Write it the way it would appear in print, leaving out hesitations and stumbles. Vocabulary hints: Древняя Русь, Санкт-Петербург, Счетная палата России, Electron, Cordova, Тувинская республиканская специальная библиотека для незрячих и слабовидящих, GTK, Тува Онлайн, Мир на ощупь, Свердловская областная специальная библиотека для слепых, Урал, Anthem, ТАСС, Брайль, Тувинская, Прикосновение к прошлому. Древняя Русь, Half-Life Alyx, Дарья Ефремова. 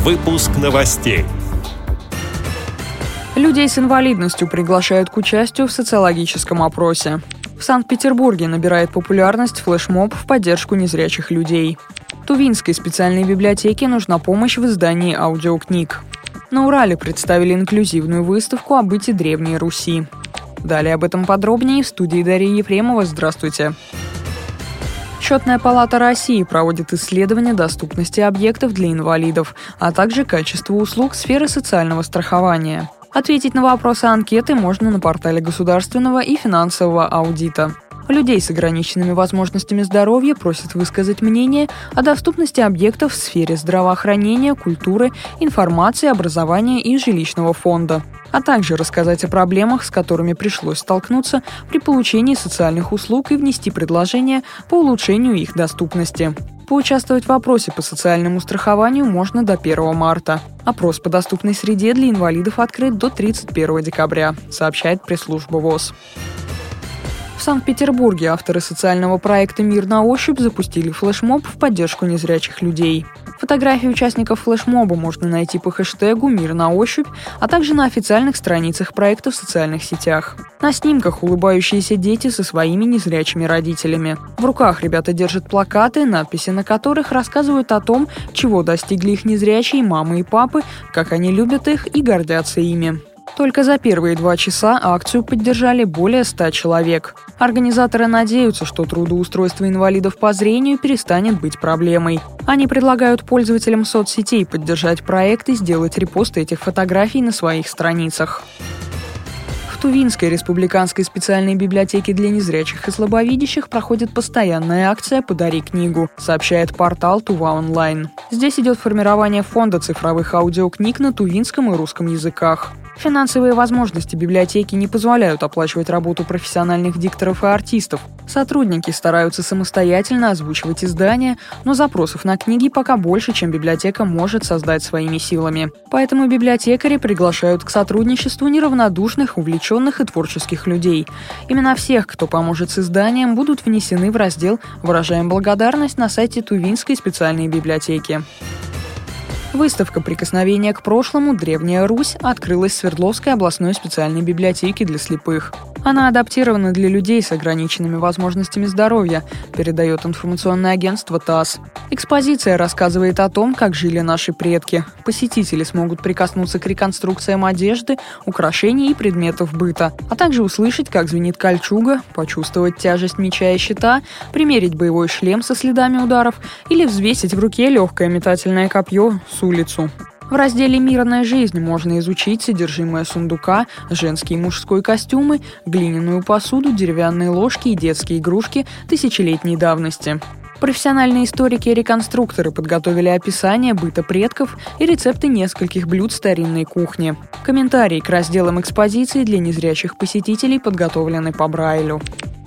Выпуск новостей. Людей с инвалидностью приглашают к участию в социологическом опросе. В Санкт-Петербурге набирает популярность флешмоб в поддержку незрячих людей. Тувинской специальной библиотеке нужна помощь в издании аудиокниг. На Урале представили инклюзивную выставку о быте Древней Руси. Далее об этом подробнее в студии Дарьи Ефремова. Здравствуйте. Счетная палата России проводит исследование доступности объектов для инвалидов, а также качества услуг сферы социального страхования. Ответить на вопросы анкеты можно на портале государственного и финансового аудита. Людей с ограниченными возможностями здоровья просят высказать мнение о доступности объектов в сфере здравоохранения, культуры, информации, образования и жилищного фонда, а также рассказать о проблемах, с которыми пришлось столкнуться при получении социальных услуг и внести предложения по улучшению их доступности. Поучаствовать в опросе по социальному страхованию можно до 1 марта. Опрос по доступной среде для инвалидов открыт до 31 декабря, сообщает пресс-служба ВОС. В Санкт-Петербурге авторы социального проекта «Мир на ощупь» запустили флешмоб в поддержку незрячих людей. Фотографии участников флешмоба можно найти по хэштегу «Мир на ощупь», а также на официальных страницах проекта в социальных сетях. На снимках улыбающиеся дети со своими незрячими родителями. В руках ребята держат плакаты, надписи на которых рассказывают о том, чего достигли их незрячие мамы и папы, как они любят их и гордятся ими. Только за первые 2 часа акцию поддержали более 100 человек. Организаторы надеются, что трудоустройство инвалидов по зрению перестанет быть проблемой. Они предлагают пользователям соцсетей поддержать проект и сделать репосты этих фотографий на своих страницах. В Тувинской республиканской специальной библиотеке для незрячих и слабовидящих проходит постоянная акция «Подари книгу», сообщает портал Тува Онлайн. Здесь идет формирование фонда цифровых аудиокниг на тувинском и русском языках. Финансовые возможности библиотеки не позволяют оплачивать работу профессиональных дикторов и артистов. Сотрудники стараются самостоятельно озвучивать издания, но запросов на книги пока больше, чем библиотека может создать своими силами. Поэтому библиотекари приглашают к сотрудничеству неравнодушных, увлеченных и творческих людей. Имена всех, кто поможет с изданием, будут внесены в раздел «Выражаем благодарность» на сайте Тувинской специальной библиотеки. Выставка «Прикосновение к прошлому. Древняя Русь» открылась в Свердловской областной специальной библиотеке для слепых. Она адаптирована для людей с ограниченными возможностями здоровья, передает информационное агентство ТАСС. Экспозиция рассказывает о том, как жили наши предки. Посетители смогут прикоснуться к реконструкциям одежды, украшений и предметов быта, а также услышать, как звенит кольчуга, почувствовать тяжесть меча и щита, примерить боевой шлем со следами ударов или взвесить в руке легкое метательное копье с улицу. В разделе «Мирная жизнь» можно изучить содержимое сундука, женские и мужские костюмы, глиняную посуду, деревянные ложки и детские игрушки тысячелетней давности. Профессиональные историки и реконструкторы подготовили описание быта предков и рецепты нескольких блюд старинной кухни. Комментарии к разделам экспозиции для незрячих посетителей подготовлены по Брайлю.